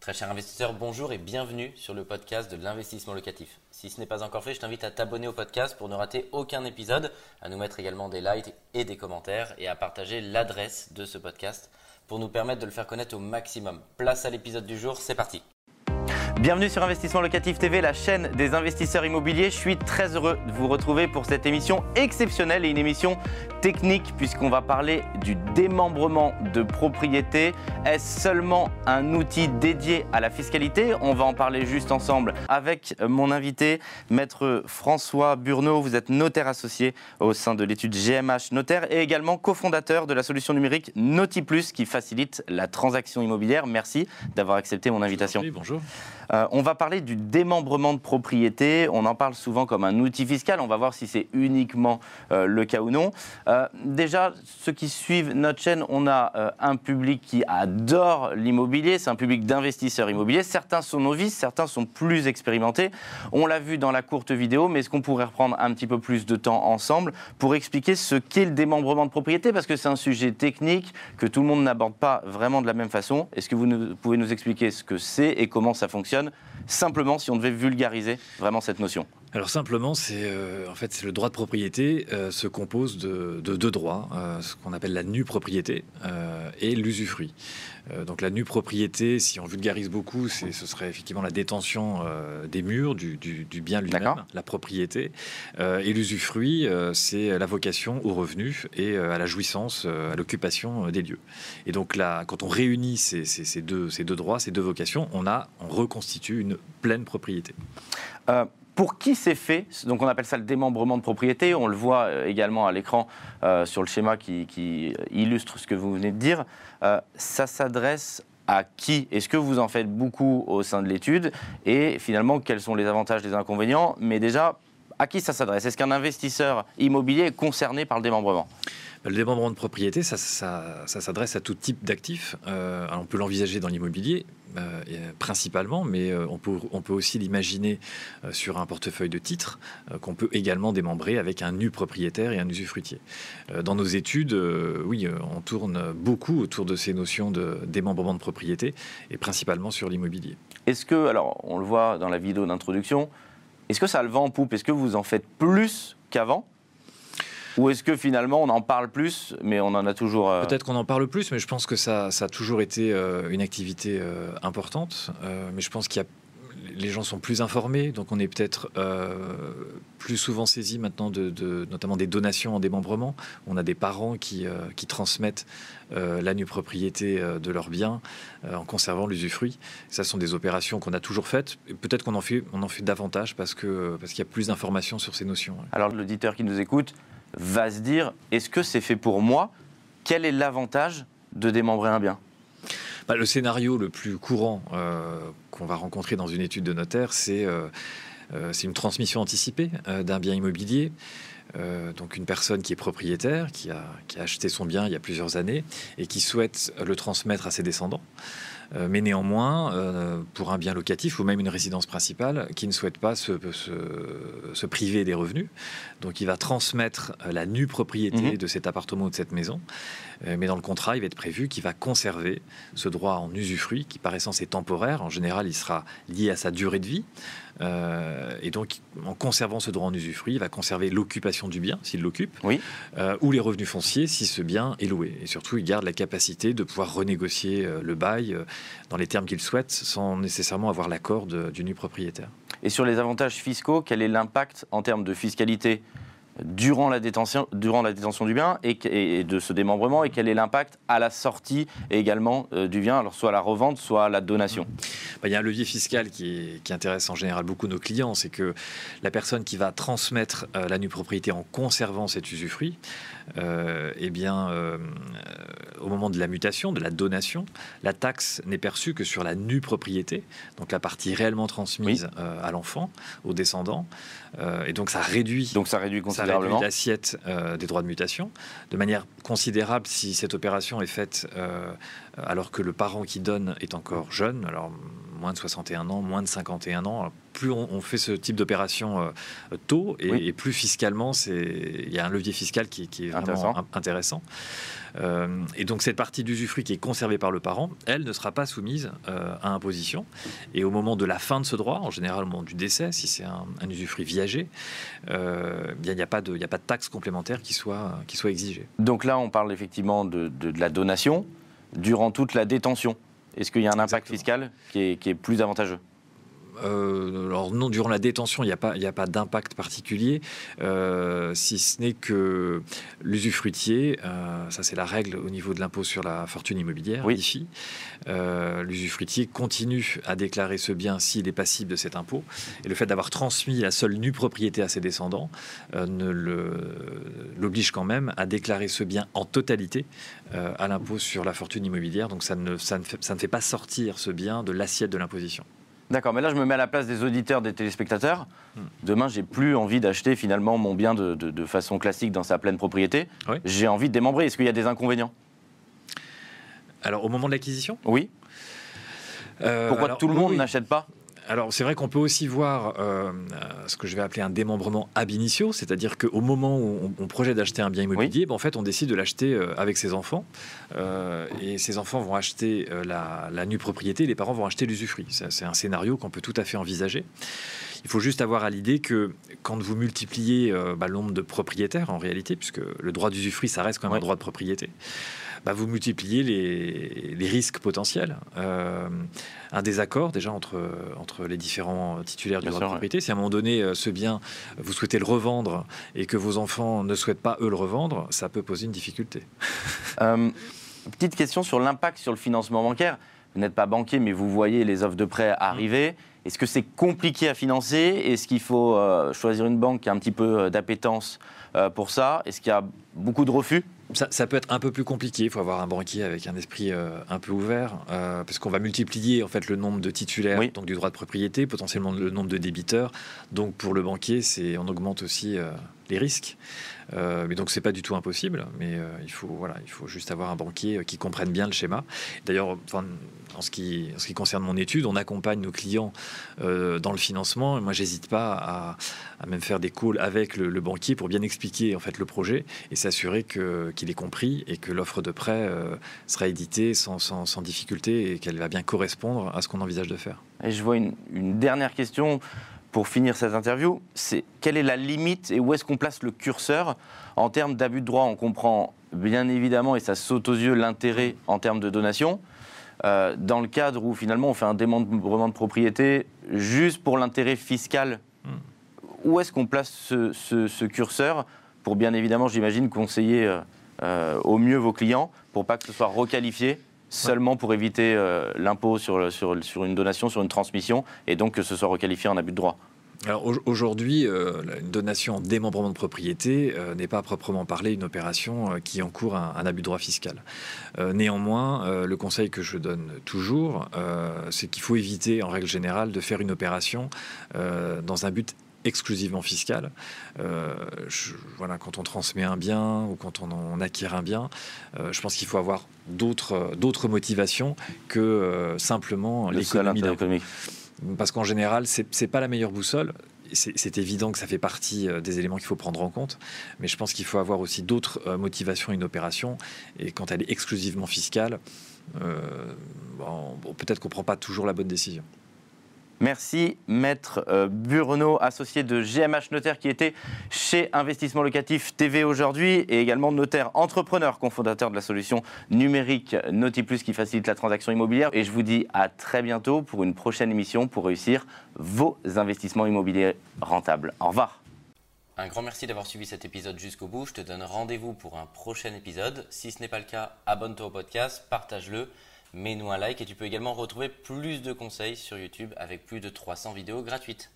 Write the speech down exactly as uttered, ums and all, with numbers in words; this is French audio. Très cher investisseur, bonjour et bienvenue sur le podcast de l'investissement locatif. Si ce n'est pas encore fait, je t'invite à t'abonner au podcast pour ne rater aucun épisode, à nous mettre également des likes et des commentaires et à partager l'adresse de ce podcast pour nous permettre de le faire connaître au maximum. Place à l'épisode du jour, c'est parti. Bienvenue sur Investissement Locatif T V, la chaîne des investisseurs immobiliers. Je suis très heureux de vous retrouver pour cette émission exceptionnelle et une émission technique puisqu'on va parler du démembrement de propriété. Est-ce seulement un outil dédié à la fiscalité? On va en parler juste ensemble avec mon invité, maître François Burneau. Vous êtes notaire associé au sein de l'étude G M H Notaire et également cofondateur de la solution numérique NotiPlus qui facilite la transaction immobilière. Merci d'avoir accepté mon invitation. Bonjour. Bonjour. Euh, on va parler du démembrement de propriété, on en parle souvent comme un outil fiscal, on va voir si c'est uniquement euh, le cas ou non. Euh, déjà, ceux qui suivent notre chaîne, on a euh, un public qui adore l'immobilier, c'est un public d'investisseurs immobiliers, certains sont novices, certains sont plus expérimentés. On l'a vu dans la courte vidéo, mais est-ce qu'on pourrait reprendre un petit peu plus de temps ensemble pour expliquer ce qu'est le démembrement de propriété, parce que c'est un sujet technique que tout le monde n'aborde pas vraiment de la même façon. Est-ce que vous nous, pouvez nous expliquer ce que c'est et comment ça fonctionne ? Simplement, si on devait vulgariser vraiment cette notion. Alors simplement, c'est euh, en fait c'est le droit de propriété euh, se compose de, de deux droits, euh, ce qu'on appelle la nue propriété euh, et l'usufruit. Euh, donc la nue propriété, si on vulgarise beaucoup, c'est ce serait effectivement la détention euh, des murs du, du, du bien lui-même, la propriété. Euh, et l'usufruit, euh, c'est la vocation au revenu et euh, à la jouissance, euh, à l'occupation euh, des lieux. Et donc là, quand on réunit ces, ces, ces deux ces deux droits, ces deux vocations, on a on reconstitue une pleine propriété. Euh... Pour qui c'est fait? Donc on appelle ça le démembrement de propriété. On le voit également à l'écran euh, sur le schéma qui, qui illustre ce que vous venez de dire. Euh, ça s'adresse à qui? Est-ce que vous en faites beaucoup au sein de l'étude? Et finalement, quels sont les avantages, les inconvénients? Mais déjà, à qui ça s'adresse? Est-ce qu'un investisseur immobilier est concerné par le démembrement? Le démembrement de propriété, ça, ça, ça s'adresse à tout type d'actifs. Euh, on peut l'envisager dans l'immobilier. Euh, principalement, mais euh, on, peut, on peut aussi l'imaginer euh, sur un portefeuille de titres euh, qu'on peut également démembrer avec un nu propriétaire et un usufruitier. Euh, dans nos études, euh, oui, euh, on tourne beaucoup autour de ces notions de démembrement de propriété et principalement sur l'immobilier. Est-ce que, alors on le voit dans la vidéo d'introduction, est-ce que ça a le vent en poupe? Est-ce que vous en faites plus qu'avant? Ou est-ce que finalement on en parle plus, mais on en a toujours... Euh... Peut-être qu'on en parle plus, mais je pense que ça, ça a toujours été euh, une activité euh, importante. Euh, mais je pense qu'il y a... Les gens sont plus informés, donc on est peut-être euh, plus souvent saisi maintenant de, de notamment des donations en démembrement. On a des parents qui, euh, qui transmettent euh, la nue propriété euh, de leurs biens euh, en conservant l'usufruit. Ça sont des opérations qu'on a toujours faites. Peut-être qu'on en fait, on en fait davantage parce que parce qu'il y a plus d'informations sur ces notions. Alors l'auditeur qui nous écoute va se dire, est-ce que c'est fait pour moi? Quel est l'avantage de démembrer un bien? Bah, le scénario le plus courant euh, qu'on va rencontrer dans une étude de notaire, c'est euh, euh, une transmission anticipée euh, d'un bien immobilier. Euh, donc une personne qui est propriétaire, qui a, qui a acheté son bien il y a plusieurs années et qui souhaite le transmettre à ses descendants. Euh, mais néanmoins, euh, pour un bien locatif ou même une résidence principale, qui ne souhaite pas se, se, se priver des revenus, donc il va transmettre la nue propriété mmh. de cet appartement ou de cette maison. Euh, mais dans le contrat, il va être prévu qu'il va conserver ce droit en usufruit, qui par essence est temporaire. En général, il sera lié à sa durée de vie. Euh, et donc, en conservant ce droit en usufruit, il va conserver l'occupation du bien, s'il l'occupe, oui. euh, ou les revenus fonciers, si ce bien est loué. Et surtout, il garde la capacité de pouvoir renégocier euh, le bail euh, dans les termes qu'il souhaite, sans nécessairement avoir l'accord du nu propriétaire. Et sur les avantages fiscaux, quel est l'impact en termes de fiscalité durant la détention, durant la détention du bien et, et de ce démembrement, et quel est l'impact à la sortie également euh, du bien, alors soit à la revente, soit à la donation? Il y a un levier fiscal qui, est, qui intéresse en général beaucoup nos clients, c'est que la personne qui va transmettre euh, la nue propriété en conservant cet usufruit, euh, eh bien, euh, au moment de la mutation, de la donation, la taxe n'est perçue que sur la nue propriété, donc la partie réellement transmise oui. euh, à l'enfant, au descendant, euh, et donc ça réduit. Donc ça réduit ça l'assiette euh, des droits de mutation de manière considérable si cette opération est faite euh, alors que le parent qui donne est encore jeune. Alors moins de soixante et un ans, moins de cinquante et un ans. Alors, plus on, on fait ce type d'opération euh, tôt et, oui. et plus fiscalement, il y a un levier fiscal qui, qui est vraiment intéressant. intéressant. Euh, et donc cette partie d'usufruit qui est conservée par le parent, elle ne sera pas soumise euh, à imposition. Et au moment de la fin de ce droit, en général au moment du décès, si c'est un, un usufruit viager, euh, il n'y a, a pas de taxe complémentaire qui soit, qui soit exigée. Donc là, on parle effectivement de, de, de la donation durant toute la détention. Est-ce qu'il y a un impact Exactement. fiscal qui est, qui est plus avantageux ? Euh, alors non, durant la détention, il n'y a pas, pas d'impact particulier, euh, si ce n'est que l'usufruitier, euh, ça c'est la règle au niveau de l'impôt sur la fortune immobilière, oui. I F I, euh, l'usufruitier continue à déclarer ce bien s'il est passible de cet impôt, et le fait d'avoir transmis la seule nue propriété à ses descendants euh, ne l'oblige quand même à déclarer ce bien en totalité euh, à l'impôt sur la fortune immobilière, donc ça ne, ça ne, fait, ça ne fait pas sortir ce bien de l'assiette de l'imposition. D'accord, mais là je me mets à la place des auditeurs, des téléspectateurs. Demain, j'ai plus envie d'acheter finalement mon bien de, de, de façon classique dans sa pleine propriété. Oui. J'ai envie de démembrer. Est-ce qu'il y a des inconvénients? Alors au moment de l'acquisition? Oui. Euh, Pourquoi alors, tout le monde oui. n'achète pas? Alors c'est vrai qu'on peut aussi voir euh, ce que je vais appeler un démembrement ab initio, c'est-à-dire qu'au moment où on, on projette d'acheter un bien immobilier, oui. ben, en fait on décide de l'acheter euh, avec ses enfants, euh, et ses enfants vont acheter euh, la, la nue propriété, et les parents vont acheter l'usufruit. C'est un scénario qu'on peut tout à fait envisager. Il faut juste avoir à l'idée que quand vous multipliez euh, bah, le nombre de propriétaires en réalité, puisque le droit d'usufruit ça reste quand même oui. un droit de propriété, bah, vous multipliez les, les risques potentiels. Euh, un désaccord déjà entre, entre les différents titulaires du bien droit sûr, de propriété, ouais. si à un moment donné ce bien vous souhaitez le revendre et que vos enfants ne souhaitent pas eux le revendre, ça peut poser une difficulté. euh, petite question sur l'impact sur le financement bancaire. Vous n'êtes pas banquier, mais vous voyez les offres de prêt arriver. Est-ce que c'est compliqué à financer? Est-ce qu'il faut euh, choisir une banque qui a un petit peu d'appétence euh, pour ça? Est-ce qu'il y a beaucoup de refus? Ça, ça peut être un peu plus compliqué. Il faut avoir un banquier avec un esprit euh, un peu ouvert, euh, parce qu'on va multiplier en fait le nombre de titulaires, oui. donc du droit de propriété, potentiellement le nombre de débiteurs. Donc pour le banquier, c'est on augmente aussi euh, les risques. Euh, mais donc c'est pas du tout impossible, mais euh, il faut voilà, il faut juste avoir un banquier euh, qui comprenne bien le schéma. D'ailleurs, enfin, en ce qui en ce qui concerne mon étude, on accompagne nos clients euh, dans le financement. Et moi, j'hésite pas à, à même faire des calls avec le, le banquier pour bien expliquer en fait le projet et s'assurer que qu'il est compris et que l'offre de prêt euh, sera éditée sans, sans, sans difficulté et qu'elle va bien correspondre à ce qu'on envisage de faire. Et je vois une, une dernière question. Pour finir cette interview, c'est quelle est la limite et où est-ce qu'on place le curseur en termes d'abus de droit? On comprend bien évidemment, et ça saute aux yeux, l'intérêt en termes de donation, euh, dans le cadre où finalement on fait un démembrement de propriété juste pour l'intérêt fiscal. Mmh. Où est-ce qu'on place ce, ce, ce curseur pour bien évidemment, j'imagine, conseiller euh, euh, au mieux vos clients pour pas que ce soit requalifié ? Seulement pour éviter euh, l'impôt sur, sur, sur une donation, sur une transmission, et donc que ce soit requalifié en abus de droit. Alors aujourd'hui, euh, une donation en démembrement de propriété euh, n'est pas à proprement parler une opération euh, qui encourt un, un abus de droit fiscal. Euh, néanmoins, euh, le conseil que je donne toujours, euh, c'est qu'il faut éviter en règle générale de faire une opération euh, dans un but exclusivement fiscal. Euh, je, voilà, quand on transmet un bien ou quand on, on acquiert un bien, euh, je pense qu'il faut avoir d'autres d'autres motivations que euh, simplement l'économie économique. Parce qu'en général, c'est pas la meilleure boussole. C'est évident que ça fait partie des éléments qu'il faut prendre en compte, mais je pense qu'il faut avoir aussi d'autres euh, motivations à une opération. Et quand elle est exclusivement fiscale, euh, bon, bon, peut-être qu'on prend pas toujours la bonne décision. Merci, Maître Burneau, associé de G M H Notaire, qui était chez Investissement Locatif T V aujourd'hui, et également notaire entrepreneur, cofondateur de la solution numérique NotiPlus qui facilite la transaction immobilière. Et je vous dis à très bientôt pour une prochaine émission pour réussir vos investissements immobiliers rentables. Au revoir. Un grand merci d'avoir suivi cet épisode jusqu'au bout. Je te donne rendez-vous pour un prochain épisode. Si ce n'est pas le cas, abonne-toi au podcast, partage-le. Mets-nous un like et tu peux également retrouver plus de conseils sur YouTube avec plus de trois cents vidéos gratuites.